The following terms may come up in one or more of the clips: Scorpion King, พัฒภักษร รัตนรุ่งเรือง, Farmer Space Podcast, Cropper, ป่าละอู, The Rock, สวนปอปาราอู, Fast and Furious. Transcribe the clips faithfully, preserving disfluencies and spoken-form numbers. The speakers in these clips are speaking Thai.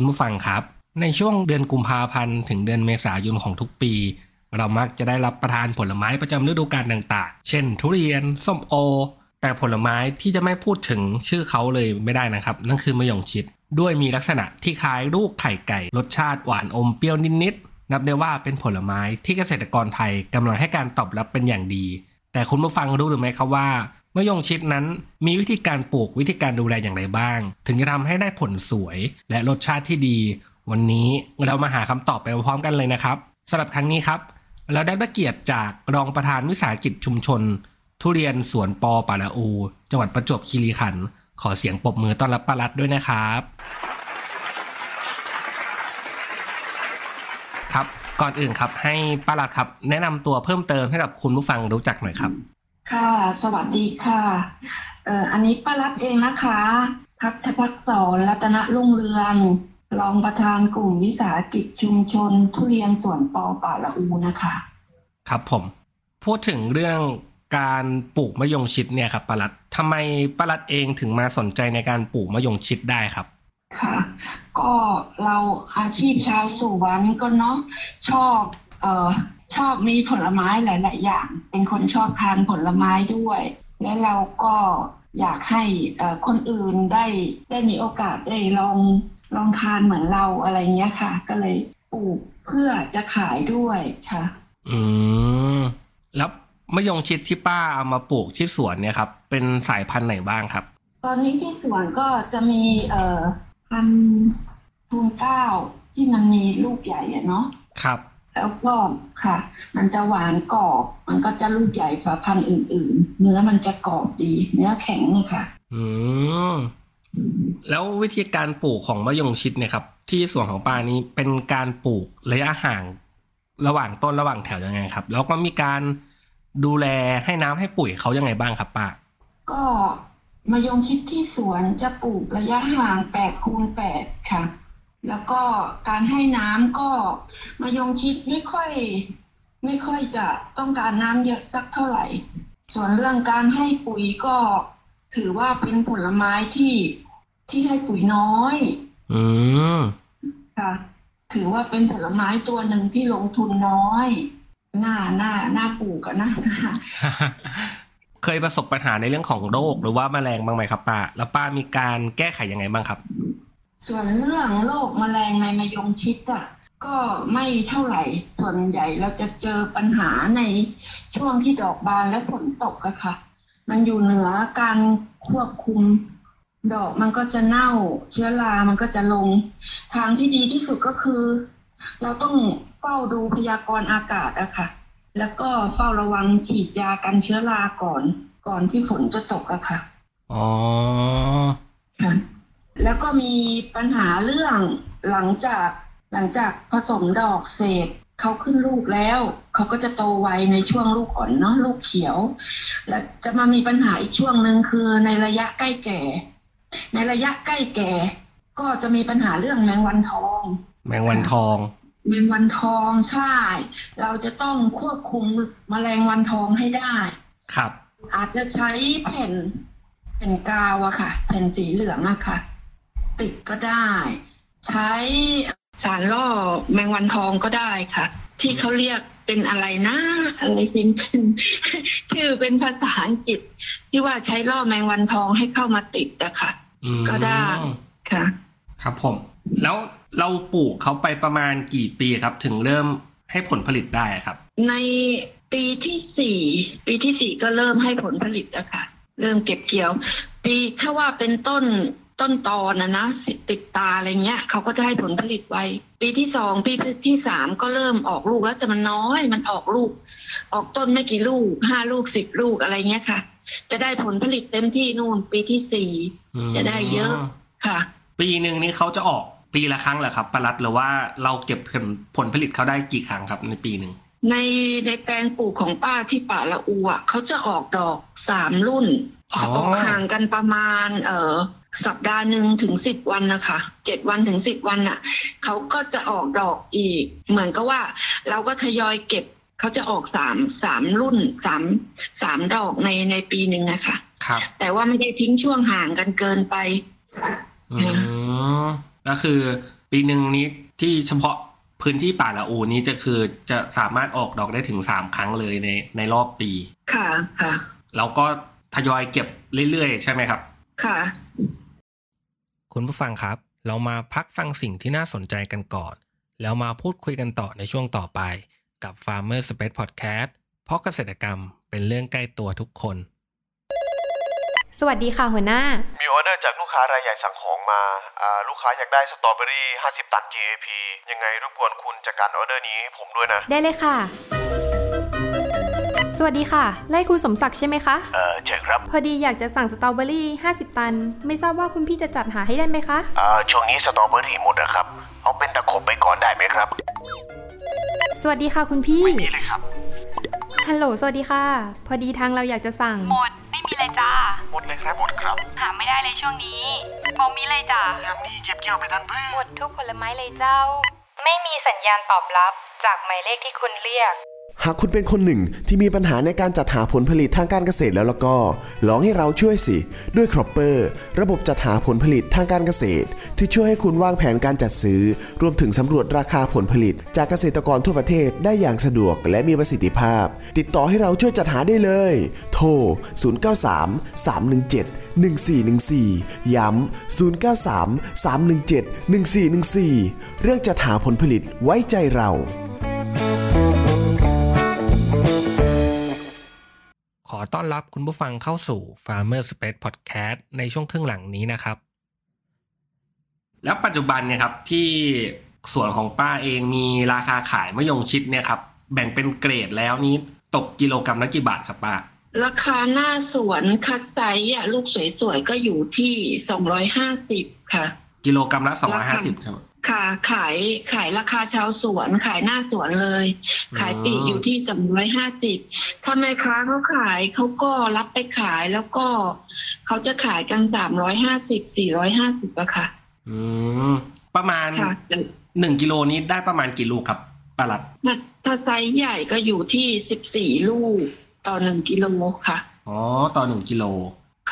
ุณผู้ฟังครับในช่วงเดือนกุมภาพันธ์ถึงเดือนเมษายนของทุกปีเรามักจะได้รับประทานผลไม้ประจำฤดูกาลต่างๆเช่นทุเรียนส้มโอแต่ผลไม้ที่จะไม่พูดถึงชื่อเขาเลยไม่ได้นะครับนั่นคือมะยงชิดด้วยมีลักษณะที่คล้ายลูกไข่ไก่รสชาติหวานอมเปรี้ยวนิดๆนับได้ว่าเป็นผลไม้ที่เกษตรกรไทยกำลังให้การตอบรับเป็นอย่างดีแต่คุณผู้ฟังรู้หรือไม่ครับว่ามะยงชิดนั้นมีวิธีการปลูกวิธีการดูแลอย่างไรบ้างถึงจะทำให้ได้ผลสวยและรสชาติที่ดีวันนี้เรามาหาคำตอบไปพร้อมกันเลยนะครับสำหรับครั้งนี้ครับเราได้รับเกียรติจากรองประธานวิสาหกิจชุมชนทุเรียนสวนปอปาราอูจังหวัดประจวบคีรีขันธ์ขอเสียงปรบมือต้อนรับปารัตด้วยนะครับครับก่อนอื่นครับให้ปารัตครับแนะนำตัวเพิ่มเติมให้กับคุณผู้ฟังรู้จักหน่อยครับค่ะสวัสดีค่ะเอ่ออันนี้ปารัตเองนะคะพัฒภักษรรัตนรุ่งเรืองรองประธานกลุ่มวิสาหกิจชุมชนทุเรียนสวนปอปาราอูนะคะครับผมพูดถึงเรื่องการปลูกมะยงชิดเนี่ยครับปารัตทำไมปารัตเองถึงมาสนใจในการปลูกมะยงชิดได้ครับค่ะก็เราอาชีพชาวสวนก็เนาะชอบเอ่อชอบมีผลไม้หลายๆอย่างเป็นคนชอบทานผลไม้ด้วยและเราก็อยากให้เอ่อคนอื่นได้ได้มีโอกาสได้ลองลองทานเหมือนเราอะไรเงี้ยค่ะก็เลยปลูกเพื่อจะขายด้วยค่ะอืมแล้วมะยงชิดที่ป้าเอามาปลูกที่สวนเนี่ยครับเป็นสายพันธุ์ไหนบ้างครับตอนนี้ที่สวนก็จะมีเอ่อพันธุ์ทูนเก้าที่มันมีลูกใหญ่เนาะครับแล้วก็ค่ะมันจะหวานกรอบมันก็จะลูกใหญ่ฝ่าพันธุ์อื่นๆเนื้อมันจะกรอบดีเนื้อแข็งเลยค่ะอืมแล้ววิธีการปลูกของมะยงชิดเนี่ยครับที่สวนของป้านี้เป็นการปลูกระยะห่างระหว่างต้นระหว่างแถวยังไงครับแล้วก็มีการดูแลให้น้ำให้ปุ๋ยเขายังไงบ้างครับป้าก็มะยงชิดที่สวนจะปลูกระยะห่างแปดคูณแปดค่ะแล้วก็การให้น้ำก็มะยงชิดไม่ค่อยไม่ค่อยจะต้องการน้ำเยอะสักเท่าไหร่ส่วนเรื่องการให้ปุ๋ยก็ถือว่าเป็นผลไม้ที่ที่ให้ปุ๋ยน้อยอืมค่ะถือว่าเป็นผลไม้ตัวหนึ่งที่ลงทุนน้อยหน้าหน้าหน้าปลูกกันนะเคยประสบปัญหาในเรื่องของโรคหรือว่าแมลงบ้างไหมครับป้าแล้วป้ามีการแก้ไขยังไงบ้างครับส่วนเรื่องโรคแมลงในมะยงชิดอ่ะก็ไม่เท่าไหร่ส่วนใหญ่เราจะเจอปัญหาในช่วงที่ดอกบานและฝนตกอะค่ะมันอยู่เหนือการควบคุมดอกมันก็จะเน่าเชื้อรามันก็จะลงทางที่ดีที่สุดก็คือเราต้องเฝ้าดูพยากรณ์อากาศอะค่ะแล้วก็เฝ้าระวังฉีดยากันเชื้อราก่อนก่อนที่ฝนจะตกอะค่ะอ๋อค่ะแล้วก็มีปัญหาเรื่องหลังจากหลังจากผสมดอกเสร็จเขาขึ้นลูกแล้วเขาก็จะโตไวในช่วงลูกอ่อนเนาะลูกเขียวแล้วจะมามีปัญหาอีกช่วงนึงคือในระยะใกล้แก่ในระยะใกล้แก่ก็จะมีปัญหาเรื่องแมงวันทองแมงวันทองแมงวันทองใช่เราจะต้องควบคุมแมลงวันทองให้ได้ครับอาจจะใช้แผ่นแผ่นกาวอะค่ะแผ่นสีเหลืองอะค่ะติดก็ได้ใช้สารล่อแมงวันทองก็ได้ค่ะที่เขาเรียกเป็นอะไรนะอะไรสิเป็นชื่อเป็นภาษาอังกฤษที่ว่าใช้ล่อแมงวันทองให้เข้ามาติดอะค่ะก็ได้ค่ะครับผมแล้วเราปลูกเขาไปประมาณกี่ปีครับถึงเริ่มให้ผลผลิตได้ครับในปีที่สี่ปีที่สี่ก็เริ่มให้ผลผลิตแล้วค่ะเริ่มเก็บเกี่ยวปีถ้าว่าเป็นต้น ต้นตอนนะนะติดตาอะไรเงี้ยเขาก็จะให้ผลผลิตไว้ปีที่สองปีที่สามก็เริ่มออกลูกแล้วแต่มันน้อยมันออกลูกออกต้นไม่กี่ลูกห้าลูกสิบลูกอะไรเงี้ยค่ะจะได้ผลผลิตเต็มที่นู่นปีที่สี่จะได้เยอะค่ะปีนึงนี่เขาจะออกปีละครั้งเหรอครับปลัดหรือว่าเราเก็บผลผลิตเขาได้กี่ครั้งครับในปีนึงในในแปลงปลูกของป้าที่ป่าละอูอ่ะเขาจะออกดอกสามรุ่นออกห่างกันประมาณเอ่อสัปดาห์หนึ่งถึงสิบวันนะคะเจ็ดวันถึงสิบวันน่ะเขาก็จะออกดอกอีกเหมือนกับว่าเราก็ทยอยเก็บเขาจะออกสามสามรุ่นสามสามดอกในในปีหนึ่งนะคะครับแต่ว่าไม่ได้ทิ้งช่วงห่างกันเกินไปอือก็คือปีหนึ่งนี้ที่เฉพาะพื้นที่ป่าละอูนี้จะคือจะสามารถออกดอกได้ถึงสามครั้งเลยในในรอบปีค่ะค่ะแล้วก็ทยอยเก็บเรื่อยๆใช่ไหมครับค่ะคุณผู้ฟังครับเรามาพักฟังสิ่งที่น่าสนใจกันก่อนแล้วมาพูดคุยกันต่อในช่วงต่อไปกับ Farmer Space Podcast เพราะเกษตรกรรมเป็นเรื่องใกล้ตัวทุกคนสวัสดีค่ะหัวหน้ามีออเดอร์จากลูกค้ารายใหญ่สั่งของมาอ่าลูกค้าอยากได้สตรอเบอรี่ห้าสิบตัน จี เอ พี ยังไงรบกวนคุณจัดการออเดอร์นี้ให้ผมด้วยนะได้เลยค่ะสวัสดีค่ะไล่คุณสมศักดิ์ใช่ไหมคะเออใช่ครับพอดีอยากจะสั่งสตรอเบอรี่ห้าสิบตันไม่ทราบว่าคุณพี่จะจัดหาให้ได้ไหมคะอ่าช่วงนี้สตรอเบอรี่หมดอะครับเอาเป็นตะขบไปก่อนได้ไหมครับสวัสดีค่ะคุณพี่ไม่มีเลยครับฮัลโหลสวัสดีค่ะพอดีทางเราอยากจะสั่งหมดไม่มีเลยจ้าหมดเลยครับหมดครับหาไม่ได้เลยช่วงนี้บ่มีเลยจ้าครับนี่เก็บเกี่ยวไปทันเพื่อนหมดทุกผลไม้เลยเจ้าไม่มีสัญญาณตอบรับจากหมายเลขที่คุณเรียกหากคุณเป็นคนหนึ่งที่มีปัญหาในการจัดหาผลผลิตทางการเกษตรแล้วล่ะก็ลองให้เราช่วยสิด้วยครอปเปอร์ระบบจัดหาผลผลิตทางการเกษตรที่ช่วยให้คุณวางแผนการจัดซื้อรวมถึงสำรวจราคาผลผลิตจากเกษตรกรทั่วประเทศได้อย่างสะดวกและมีประสิทธิภาพติดต่อให้เราช่วยจัดหาได้เลยโทรศูนย์ เก้า สาม สาม หนึ่ง เจ็ด หนึ่ง สี่ หนึ่ง สี่ย้ำศูนย์ เก้า สาม สาม หนึ่ง เจ็ด หนึ่ง สี่ หนึ่ง สี่เรื่องจัดหาผลผลิตไว้ใจเราขอต้อนรับคุณผู้ฟังเข้าสู่ Farmer Space Podcast ในช่วงครึ่งหลังนี้นะครับแล้วปัจจุบันเนี่ยครับที่สวนของป้าเองมีราคาขายมะยงชิดเนี่ยครับแบ่งเป็นเกรดแล้วนี้ตกกิโลกรัมละกี่บาทครับป้าราคาหน้าสวนคัดไซส์อ่ะลูกสวยๆก็อยู่ที่สองร้อยห้าสิบค่ะกิโลกรัมละสองร้อยห้าสิบครับค่ะขายขายราคาชาวสวนขายหน้าสวนเลยขายปีอยู่ที่สามร้อยห้าสิบถ้าแม่ค้าเขาขายเขาก็รับไปขายแล้วก็เขาจะขายกันสามร้อยห้าสิบ สี่ร้อยห้าสิบอะค่ะอืมประมาณหนึ่งกิโลนี้ได้ประมาณกี่ลูกครับป้าลัดถ้าไซส์ใหญ่ก็อยู่ที่สิบสี่ลูกต่อหนึ่งกิโลค่ะอ๋อต่อหนึ่งกิโล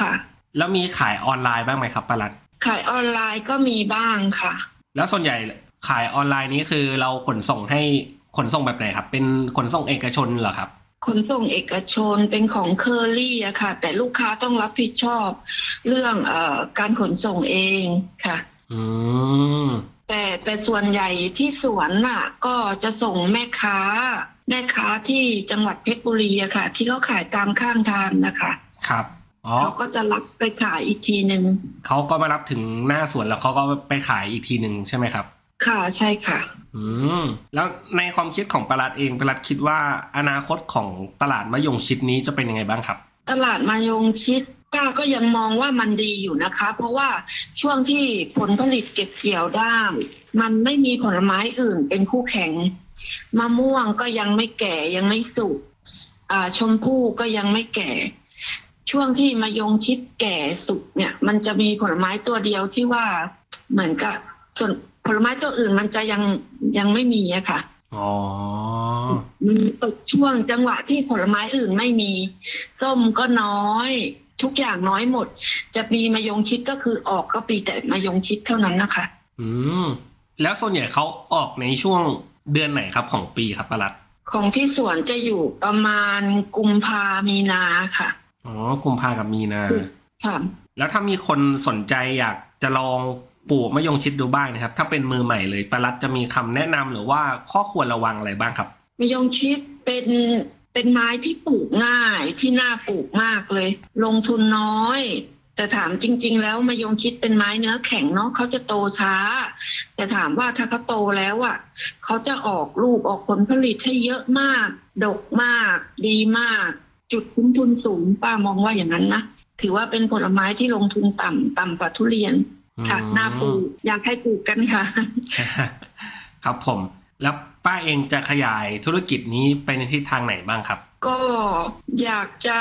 ค่ะแล้วมีขายออนไลน์บ้างไหมครับป้าลัดขายออนไลน์ก็มีบ้างค่ะแล้วส่วนใหญ่ขายออนไลน์นี้คือเราขนส่งให้ขนส่งแบบไหนครับเป็นขนส่งเอกชนเหรอครับขนส่งเอกชนเป็นของเคอรี่อะค่ะแต่ลูกค้าต้องรับผิดชอบเรื่องเอ่อการขนส่งเองค่ะอืมแต่แต่ส่วนใหญ่ที่สวนน่ะก็จะส่งแม่ค้าแม่ค้าที่จังหวัดเพชรบุรีอะค่ะที่เขาขายตามข้างทางนะคะครับเขาก็จะรับไปขายอีกทีนึงเขาก็มารับถึงหน้าสวนแล้วเขาก็ไปขายอีกทีนึงใช่ไหมครับค่ะใช่ค่ะอืมแล้วในความคิดของปลัดเองปลัดคิดว่าอนาคตของตลาดมะยงชิดนี้จะเป็นยังไงบ้างครับตลาดมะยงชิดป้าก็ยังมองว่ามันดีอยู่นะคะเพราะว่าช่วงที่ผลผลิตเก็บเกี่ยวได้มันไม่มีผลไม้อื่นเป็นคู่แข่งมะม่วงก็ยังไม่แก่ยังไม่สุกอ่าชมพู่ก็ยังไม่แก่ช่วงที่มะยงชิดแก่สุกเนี่ยมันจะมีผลไม้ตัวเดียวที่ว่าเหมือนกับส่วนผลไม้ตัวอื่นมันจะยังยังไม่มีอะค่ะอ๋อมันตกช่วงจังหวะที่ผลไม้อื่นไม่มีส้มก็น้อยทุกอย่างน้อยหมดจะมีมะยงชิดก็คือออกก็ปีแต่มะยงชิดเท่านั้นนะคะอืมแล้วส่วนใหญ่เขาออกในช่วงเดือนไหนครับของปีครับปลัดของที่สวนจะอยู่ประมาณกุมภามีนาค่ะอ๋อกุมภากับมีนาค่ะแล้วถ้ามีคนสนใจอยากจะลองปลูกมะยงชิดดูบ้างนะครับถ้าเป็นมือใหม่เลยปลัดจะมีคำแนะนำหรือว่าข้อควรระวังอะไรบ้างครับมะยงชิดเป็นเป็นไม้ที่ปลูกง่ายที่น่าปลูกมากเลยลงทุนน้อย แต่ถามจริงๆแล้วมะยงชิดเป็นไม้เนื้อแข็งเนาะเขาจะโตช้าแต่ถามว่าถ้าเขาโตแล้วอ่ะเขาจะออกลูกออกผลผลิตให้เยอะมากดกมากดีมากจุดคุ้มทุนสูงป้ามองว่าอย่างนั้นนะถือว่าเป็นผลไม้ที่ลงทุนต่ำต่ำกว่าทุเรียนค่ะน่าปลูกอยากให้ปลูกกันค่ะครับผมแล้วป้าเองจะขยายธุรกิจนี้ไปในทิศทางไหนบ้างครับก็อยากจะ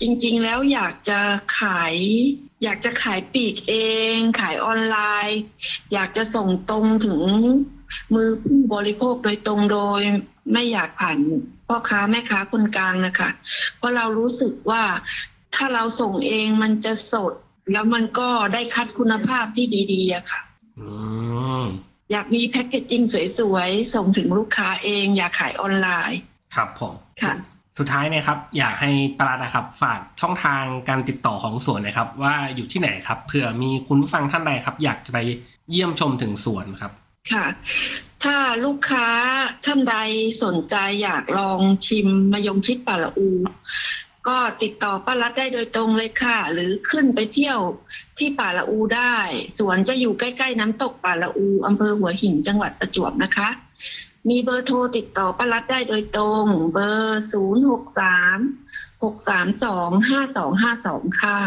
จริงๆแล้วอยากจะขายอยากจะขายปลีกเองขายออนไลน์อยากจะส่งตรงถึงมือผู้บริโภคโดยตรงโดยไม่อยากผ่านพ่อค้าแม่ค้าคนกลางนะคะเพราะเรารู้สึกว่าถ้าเราส่งเองมันจะสดแล้วมันก็ได้คัดคุณภาพที่ดีๆอะค่ะอยากมีแพ็คเกจจิ้งสวยๆส่งถึงลูกค้าเองอยากขายออนไลน์ครับผมค่ะสุดท้ายนะครับอยากให้ปราดนะครับฝากช่องทางการติดต่อของสวนนะครับว่าอยู่ที่ไหนครับเผื่อมีคุณผู้ฟังท่านใดครับอยากจะไปเยี่ยมชมถึงสวนครับค่ะถ้าลูกค้าท่านใดสนใจอยากลองชิมมะยงชิดป่าละอูก็ติดต่อป้ารัฐได้โดยตรงเลยค่ะหรือขึ้นไปเที่ยวที่ป่าละอูได้สวนจะอยู่ใกล้ๆน้ำตกป่าละอูอำเภอหัวหินจังหวัดประจวบนะคะมีเบอร์โทรติดต่อป้ารัฐได้โดยตรงเบอร์ศูนย์ หก สาม หก สาม สอง ห้า สอง ห้า สองค่ะ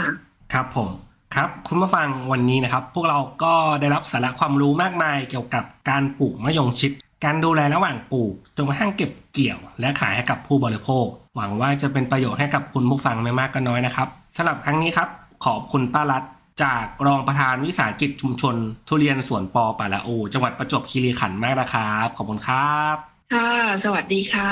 ครับผมครับคุณผู้ฟังวันนี้นะครับพวกเราก็ได้รับสาระความรู้มากมายเกี่ยวกับการปลูกมะยงชิดการดูแลระหว่างปลูกจนกระทั่งเก็บเกี่ยวและขายให้กับผู้บริโภคหวังว่าจะเป็นประโยชน์ให้กับคุณผู้ฟังไม่มากก็น้อยนะครับสำหรับครั้งนี้ครับขอบคุณป้ารัฐจากรองประธานวิสาหกิจชุมชนทุเรียนสวนปอป่าละอูจังหวัดประจวบคีรีขันธ์มากนะครับขอบคุณครับค่ะสวัสดีค่ะ